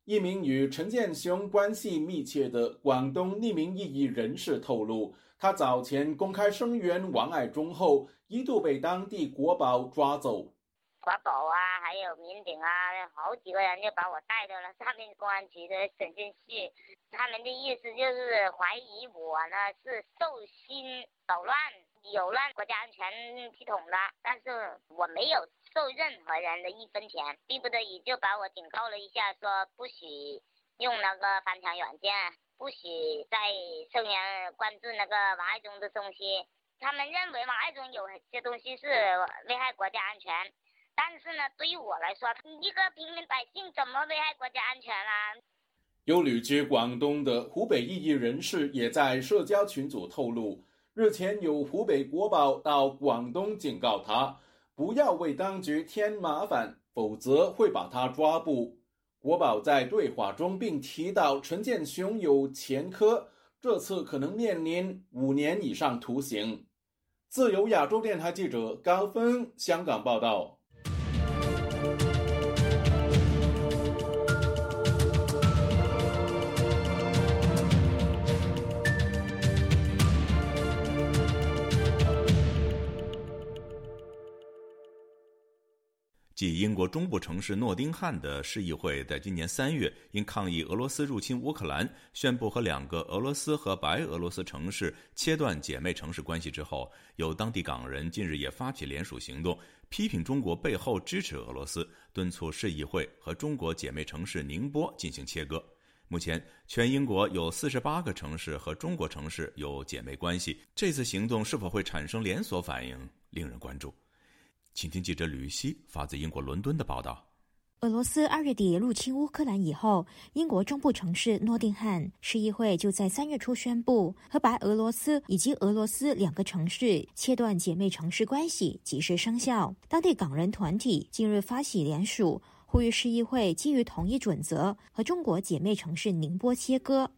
一名与陈建雄关系密切的广东匿名异议人士透露，他早前公开声援王爱忠后，一度被当地国宝抓走。国宝啊，还有民警啊，好几个人就把我带到了上面公安局的审讯室。他们的意思就是怀疑我呢是受薪捣乱，有乱国家安全系统的，但是我没有受任何人的一分钱，逼不得已就把我警告了一下，说不许用那个翻墙软件，不许再声援关注那个王爱忠的东西。他们认为王爱忠有些东西是危害国家安全。但是呢，对于我来说，一个平民百姓怎么危害国家安全啦？有旅居广东的湖北异议人士也在社交群组透露，日前有湖北国宝到广东警告他，不要为当局添麻烦，否则会把他抓捕。国宝在对话中并提到陈建雄有前科，这次可能面临5年以上徒刑。自由亚洲电台记者高峰香港报道。继英国中部城市诺丁汉的市议会在今年3月因抗议俄罗斯入侵乌克兰，宣布和2个俄罗斯和白俄罗斯城市切断姐妹城市关系之后，有当地港人近日也发起联署行动，批评中国背后支持俄罗斯，敦促市议会和中国姐妹城市宁波进行切割。目前全英国有48个城市和中国城市有姐妹关系，这次行动是否会产生连锁反应令人关注。请听记者吕希发自英国伦敦的报道。俄罗斯2月底入侵乌克兰以后，英国中部城市诺丁汉市议会就在3月初宣布和白俄罗斯以及俄罗斯2个城市切断姐妹城市关系，即时生效。当地港人团体近日发起联署，呼吁市议会基于同一准则和中国姐妹城市宁波切割。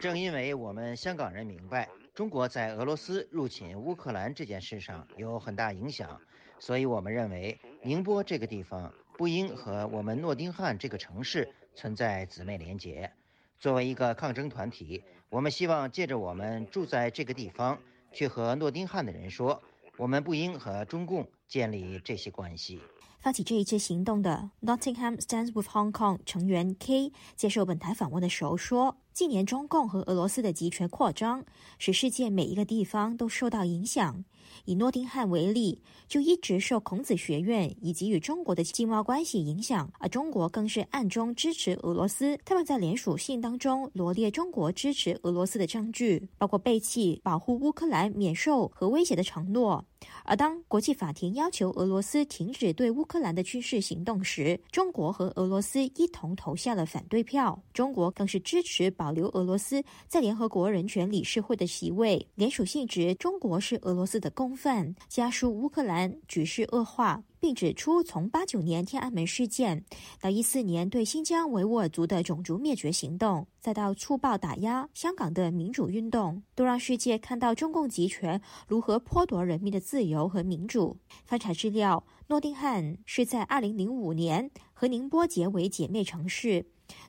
正因为我们香港人明白中国在俄罗斯入侵乌克兰这件事上有很大影响，所以我们认为宁波这个地方不应和我们诺丁汉这个城市存在姊妹连结。作为一个抗争团体，我们希望借着我们住在这个地方去和诺丁汉的人说，我们不应和中共建立这些关系。发起这一次行动的 Nottingham Stands with Hong Kong 成员 K 接受本台访问的时候说，近年中共和俄罗斯的集权扩张使世界每一个地方都受到影响。以诺丁汉为例，就一直受孔子学院以及与中国的经贸关系影响，而中国更是暗中支持俄罗斯。他们在联署信当中罗列中国支持俄罗斯的证据，包括背弃保护乌克兰免受核威胁的承诺。而当国际法庭要求俄罗斯停止对乌克兰的军事行动时，中国和俄罗斯一同投下了反对票。中国更是支持保留俄罗斯在联合国人权理事会的席位。联署信指中国是俄罗斯的共犯，加速乌克兰局势恶化，并指出从89年天安门事件到14年对新疆维吾尔族的种族灭绝行动，再到粗暴打压香港的民主运动，都让世界看到中共集权如何剥夺人民的自由和民主。翻查资料，诺丁汉是在2005年和宁波结为姐妹城市，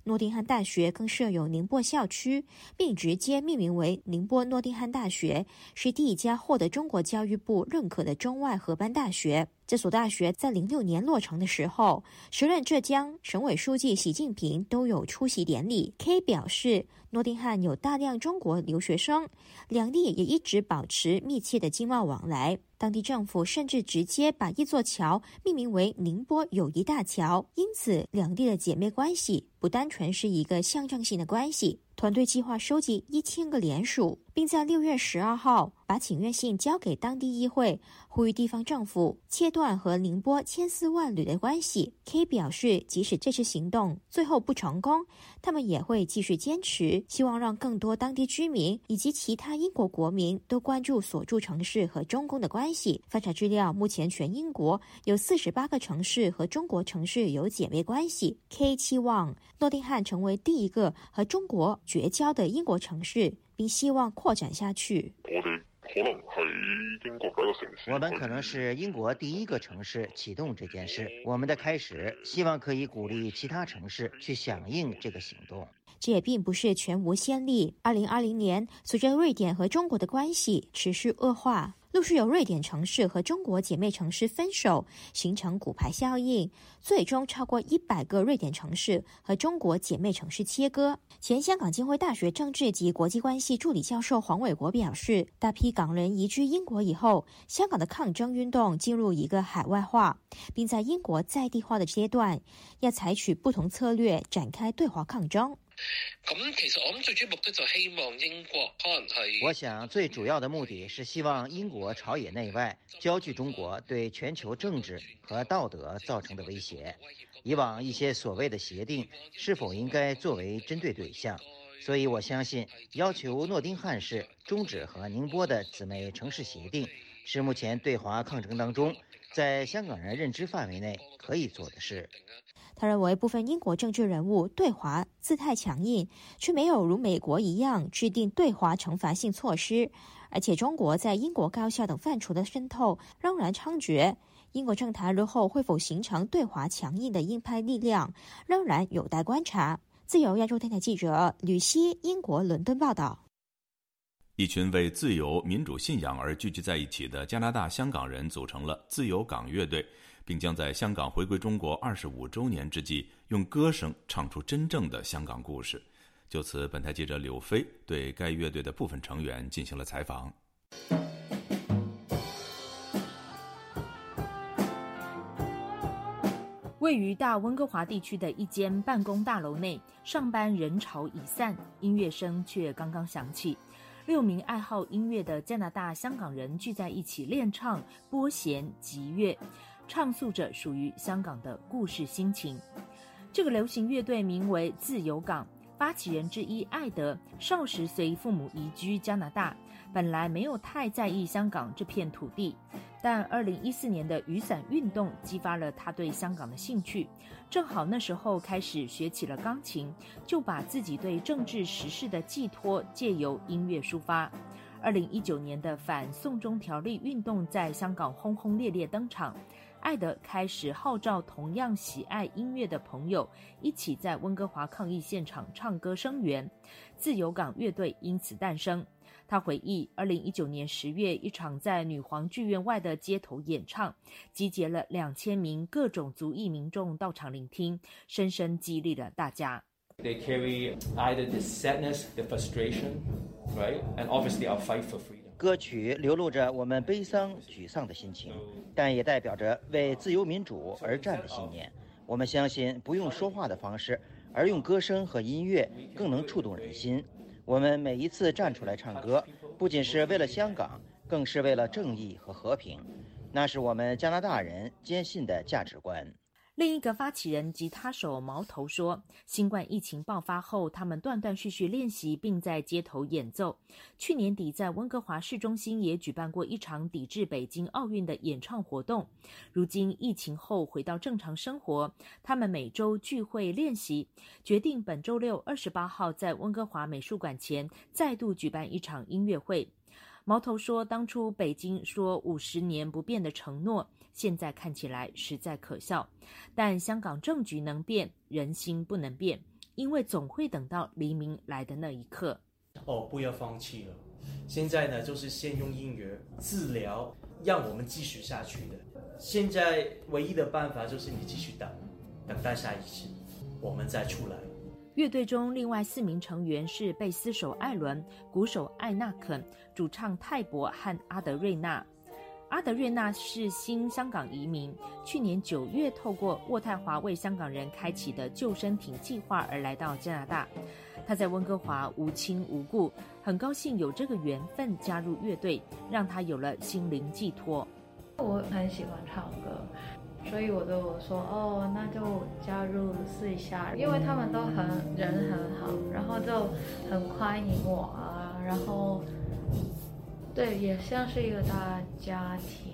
诺丁汉大学更设有宁波校区，并直接命名为宁波诺丁汉大学，是第一家获得中国教育部认可的中外合办大学。这所大学在06年落成的时候，时任浙江省委书记习近平都有出席典礼。 K 表示，诺丁汉有大量中国留学生，两地也一直保持密切的经贸往来。当地政府甚至直接把一座桥命名为宁波友谊大桥，因此两地的姐妹关系不单纯是一个象征性的关系。团队计划收集1000个联署，并在6月12号把请愿信交给当地议会，呼吁地方政府切断和宁波千丝万缕的关系。 K 表示，即使这次行动最后不成功，他们也会继续坚持，希望让更多当地居民以及其他英国国民都关注所住城市和中共的关系。翻查资料，目前全英国有48个城市和中国城市有姐妹关系。 K 期望诺丁汉成为第一个和中国绝交的英国城市，并希望扩展下去。我们可能是英国第一个城市启动这件事，我们的开始希望可以鼓励其他城市去响应这个行动。这也并不是全无先例。2020年，随着瑞典和中国的关系持续恶化，陆续有瑞典城市和中国姐妹城市分手，形成骨牌效应，最终超过100个瑞典城市和中国姐妹城市切割。前香港浸会大学政治及国际关系助理教授黄伟国表示，大批港人移居英国以后，香港的抗争运动进入一个海外化并在英国在地化的阶段，要采取不同策略展开对华抗争。咁其實我諗最主要目的就希望英國可能係，我想最主要的目的是希望英國朝野內外焦距中國對全球政治和道德造成的威脅。以往一些所謂的協定是否應該作為針對對象？所以我相信要求諾丁漢市终止和宁波的姊妹城市協定是目前對華抗爭當中在香港人认知范围内可以做的事。他认为部分英国政治人物对华姿态强硬，却没有如美国一样制定对华惩罚性措施，而且中国在英国高校等范畴的渗透仍然猖獗，英国政坛日后会否形成对华强硬的鹰派力量仍然有待观察。自由亚洲电台记者吕希，英国伦敦报道。一群为自由民主信仰而聚集在一起的加拿大香港人组成了自由港乐队，并将在香港回归中国25周年之际，用歌声唱出真正的香港故事。就此，本台记者柳飞对该乐队的部分成员进行了采访。位于大温哥华地区的一间办公大楼内，上班人潮已散，音乐声却刚刚响起。6名爱好音乐的加拿大香港人聚在一起练唱、拨弦、集乐，唱诉着属于香港的故事心情。这个流行乐队名为自由港，发起人之一艾德少时随父母移居加拿大，本来没有太在意香港这片土地，但2014年的雨伞运动激发了他对香港的兴趣，正好那时候开始学起了钢琴，就把自己对政治时事的寄托借由音乐抒发。2019年的反送中条例运动在香港轰轰烈烈登场，艾德开始号召同样喜爱音乐的朋友一起在温哥华抗议现场唱歌声援，自由港乐队因此诞生。他回忆2019年10月一场在女皇剧院外的街头演唱，集结了2000名各种族裔民众到场聆听，深深激励了大家。They carry either the sadness, the frustration, right? And obviously our fight for freedom. 歌曲流露着我们悲伤沮丧的心情，但也代表着为自由民主而战的信念。我们相信不用说话的方式，而用歌声和音乐更能触动人心。我们每一次站出来唱歌，不仅是为了香港，更是为了正义和和平，那是我们加拿大人坚信的价值观。另一个发起人吉他手毛头说，新冠疫情爆发后，他们断断续续练习并在街头演奏。去年底在温哥华市中心也举办过一场抵制北京奥运的演唱活动。如今疫情后回到正常生活，他们每周聚会练习，决定本周六28号在温哥华美术馆前再度举办一场音乐会。毛头说，当初北京说50年不变的承诺，现在看起来实在可笑，但香港政局能变，人心不能变，因为总会等到黎明来的那一刻。不要放弃了，现在呢就是先用音乐治疗让我们继续下去的，现在唯一的办法就是你继续等待下一次我们再出来。乐队中另外4名成员是贝斯手艾伦、鼓手艾纳肯、主唱泰伯和阿德瑞娜。阿德瑞娜是新香港移民，去年9月透过渥太华为香港人开启的救生艇计划而来到加拿大。他在温哥华无亲无故，很高兴有这个缘分加入乐队，让他有了心灵寄托。我很喜欢唱歌，所以我就说那就加入试一下，因为他们都人很好，然后就很欢迎我啊，然后对也像是一个大家庭。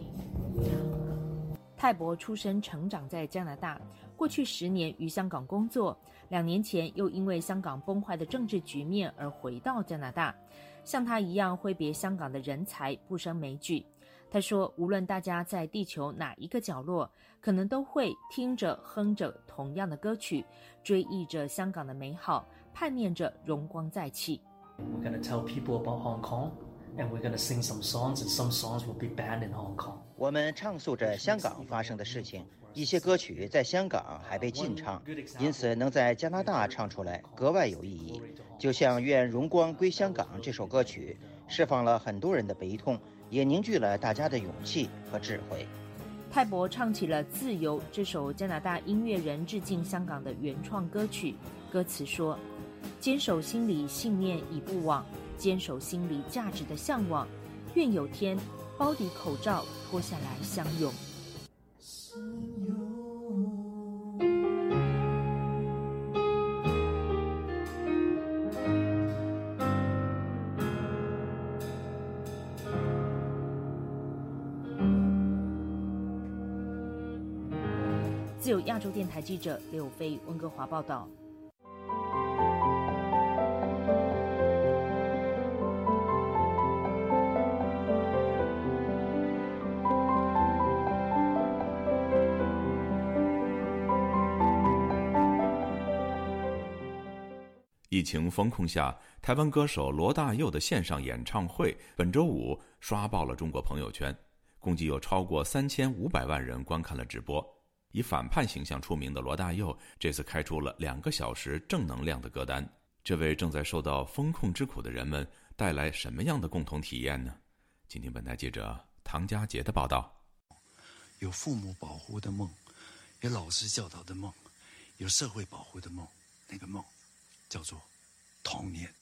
泰伯出生成长在加拿大，过去10年于香港工作，2年前又因为香港崩坏的政治局面而回到加拿大。像他一样挥别香港的人才不胜枚举。他说，无论大家在地球哪一个角落，可能都会听着哼着同样的歌曲，追忆着香港的美好，盼念着荣光再起。We're going to tell people about Hong Kong, and we're going to sing some songs, and some songs will be banned in Hong Kong. 我们唱诉着香港发生的事情，一些歌曲在香港还被禁唱，因此能在加拿大唱出来格外有意义。就像《愿荣光归香港》这首歌曲，释放了很多人的悲痛，也凝聚了大家的勇气和智慧。泰伯唱起了《自由》这首加拿大音乐人致敬香港的原创歌曲，歌词说，坚守心理信念已不往，坚守心理价值的向往。愿有天，包底口罩脱下来相拥。自由亚洲电台记者刘飞，温哥华报道。疫情风控下，台湾歌手罗大佑的线上演唱会本周五刷爆了中国朋友圈，共计有超过3500万人观看了直播。以反叛形象出名的罗大佑，这次开出了2个小时正能量的歌单。这为正在受到风控之苦的人们带来什么样的共同体验呢？今天本台记者唐佳杰的报道。有父母保护的梦，有老师教导的梦，有社会保护的梦，那个梦叫做童年。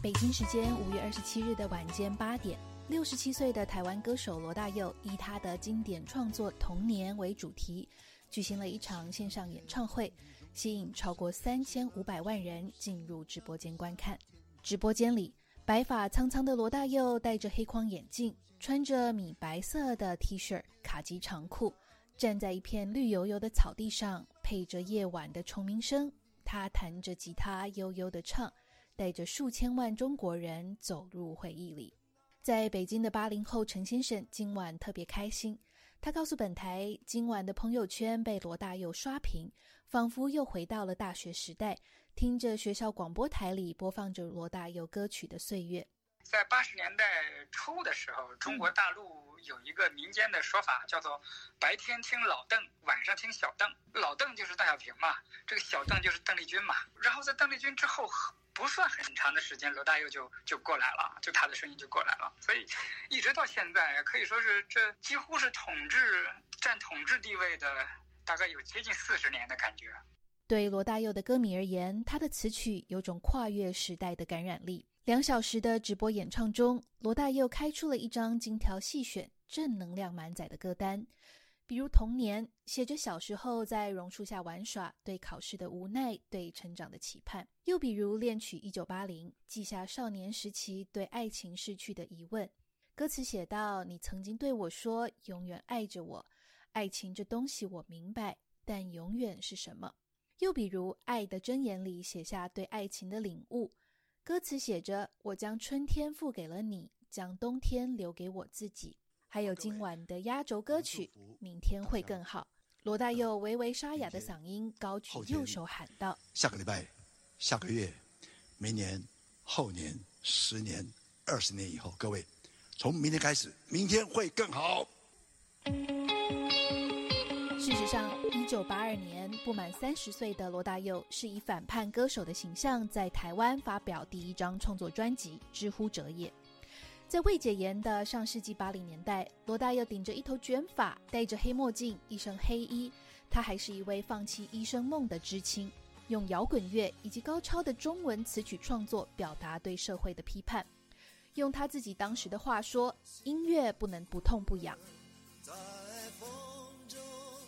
北京时间5月27日的晚间8点。67岁的台湾歌手罗大佑以他的经典创作《童年》为主题，举行了一场线上演唱会，吸引超过3500万人进入直播间观看。直播间里，白发苍苍的罗大佑戴着黑框眼镜，穿着米白色的 T 恤、卡其长裤，站在一片绿油油的草地上，配着夜晚的虫鸣声，他弹着吉他悠悠地唱，带着数千万中国人走入回忆里。在北京的80后陈先生今晚特别开心，他告诉本台，今晚的朋友圈被罗大佑刷屏，仿佛又回到了大学时代，听着学校广播台里播放着罗大佑歌曲的岁月。在80年代初的时候，中国大陆有一个民间的说法，叫做白天听老邓，晚上听小邓。老邓就是邓小平嘛，这个小邓就是邓丽君嘛。然后在邓丽君之后不算很长的时间，罗大佑就过来了，就他的声音就过来了。所以一直到现在，可以说是这几乎是占统治地位的，大概有接近40年的感觉。对罗大佑的歌迷而言，他的词曲有种跨越时代的感染力。2小时的直播演唱中，罗大佑开出了一张精挑细选、正能量满载的歌单。比如《童年》，写着小时候在榕树下玩耍，对考试的无奈，对成长的期盼；又比如《恋曲1980》，记下少年时期对爱情逝去的疑问。歌词写道：“你曾经对我说，永远爱着我，爱情这东西我明白，但永远是什么？”又比如《爱的箴言》里写下对爱情的领悟，歌词写着：“我将春天付给了你，将冬天留给我自己。”还有今晚的压轴歌曲《明天会更好》，罗大佑微微沙哑的嗓音高举右手喊道：“下个礼拜，下个月，明年，后年，10年，20年以后，各位，从明天开始，明天会更好。”事实上，1982年不满30岁的罗大佑是以反叛歌手的形象在台湾发表第一张创作专辑《之乎者也》。在未解严的上世纪80年代，罗大佑顶着一头卷发，戴着黑墨镜，一身黑衣，他还是一位放弃医生梦的知青，用摇滚乐以及高超的中文词曲创作表达对社会的批判。用他自己当时的话说，音乐不能不痛不痒。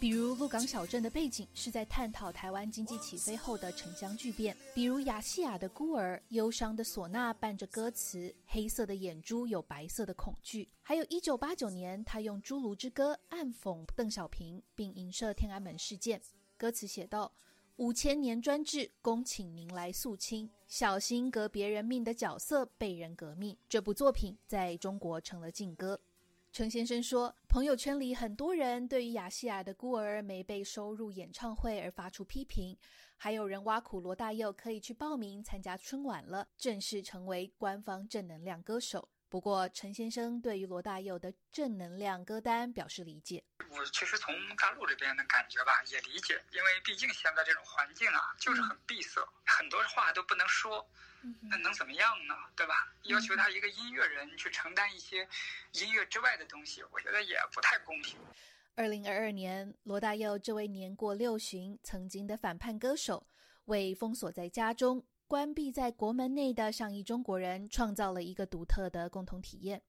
比如《鹿港小镇》的背景是在探讨台湾经济起飞后的城乡巨变，比如《雅西亚的孤儿》，忧伤的唢呐伴着歌词，黑色的眼珠有白色的恐惧。还有1989年，他用《侏儒之歌》暗讽邓小平，并影射天安门事件。歌词写道：“5000年专制，恭请您来肃清，小心革别人命的角色被人革命。”这部作品在中国成了禁歌。陈先生说，朋友圈里很多人对于雅西亚的孤儿没被收入演唱会而发出批评，还有人挖苦罗大佑可以去报名参加春晚了，正式成为官方正能量歌手。不过陈先生对于罗大佑的正能量歌单表示理解。我其实从大陆这边的感觉吧也理解，因为毕竟现在这种环境啊就是很闭塞，很多话都不能说，那能怎么样呢，对吧？要求他一个音乐人去承担一些音乐之外的东西，我觉得也不太公平。2022年，罗大佑这位年过六旬曾经的反叛歌手，为封锁在家中、关闭在国门内的上亿中国人创造了一个独特的共同体验。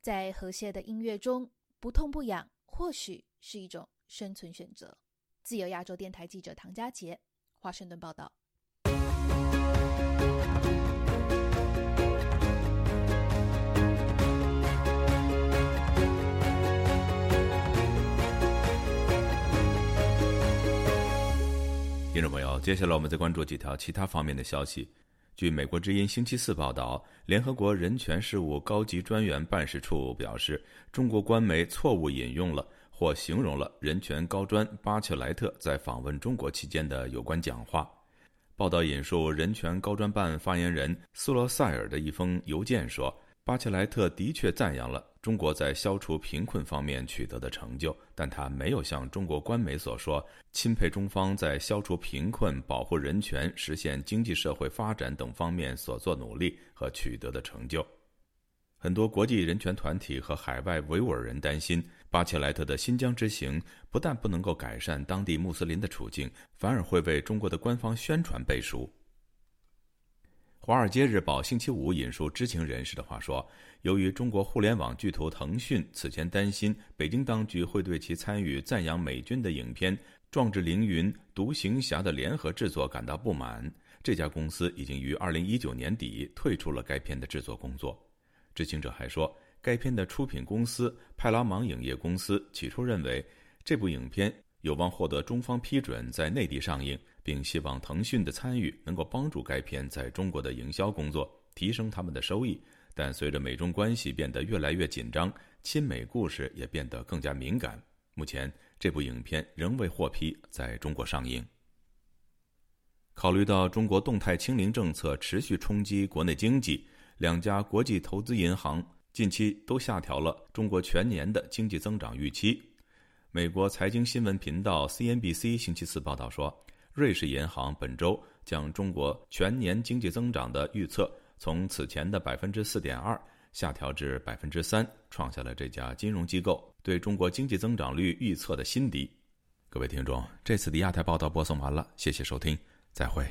在和谐的音乐中，不痛不痒或许是一种生存选择。自由亚洲电台记者唐佳杰，华盛顿报道。听众朋友，接下来我们再关注几条其他方面的消息。据美国之音星期四报道，联合国人权事务高级专员办事处表示，中国官媒错误引用了或形容了人权高专巴切莱特在访问中国期间的有关讲话。报道引述人权高专办发言人苏罗塞尔的一封邮件说，巴切莱特的确赞扬了中国在消除贫困方面取得的成就，但他没有像中国官媒所说，钦佩中方在消除贫困、保护人权、实现经济社会发展等方面所做努力和取得的成就。很多国际人权团体和海外维吾尔人担心，巴切莱特的新疆之行不但不能够改善当地穆斯林的处境，反而会为中国的官方宣传背书。《华尔街日报》星期五引述知情人士的话说，由于中国互联网巨头腾讯此前担心北京当局会对其参与赞扬美军的影片《壮志凌云》《独行侠》的联合制作感到不满，这家公司已经于2019年底退出了该片的制作工作。知情者还说，该片的出品公司派拉蒙影业公司起初认为这部影片有望获得中方批准在内地上映，并希望腾讯的参与能够帮助该片在中国的营销工作，提升他们的收益。但随着美中关系变得越来越紧张，亲美故事也变得更加敏感。目前，这部影片仍未获批在中国上映。考虑到中国动态清零政策持续冲击国内经济，两家国际投资银行近期都下调了中国全年的经济增长预期。美国财经新闻频道 CNBC 星期四报道说，瑞士银行本周将中国全年经济增长的预测从此前的 4.2% 下调至 3%， 创下了这家金融机构对中国经济增长率预测的新低。各位听众，这次的亚太报道播送完了，谢谢收听，再会。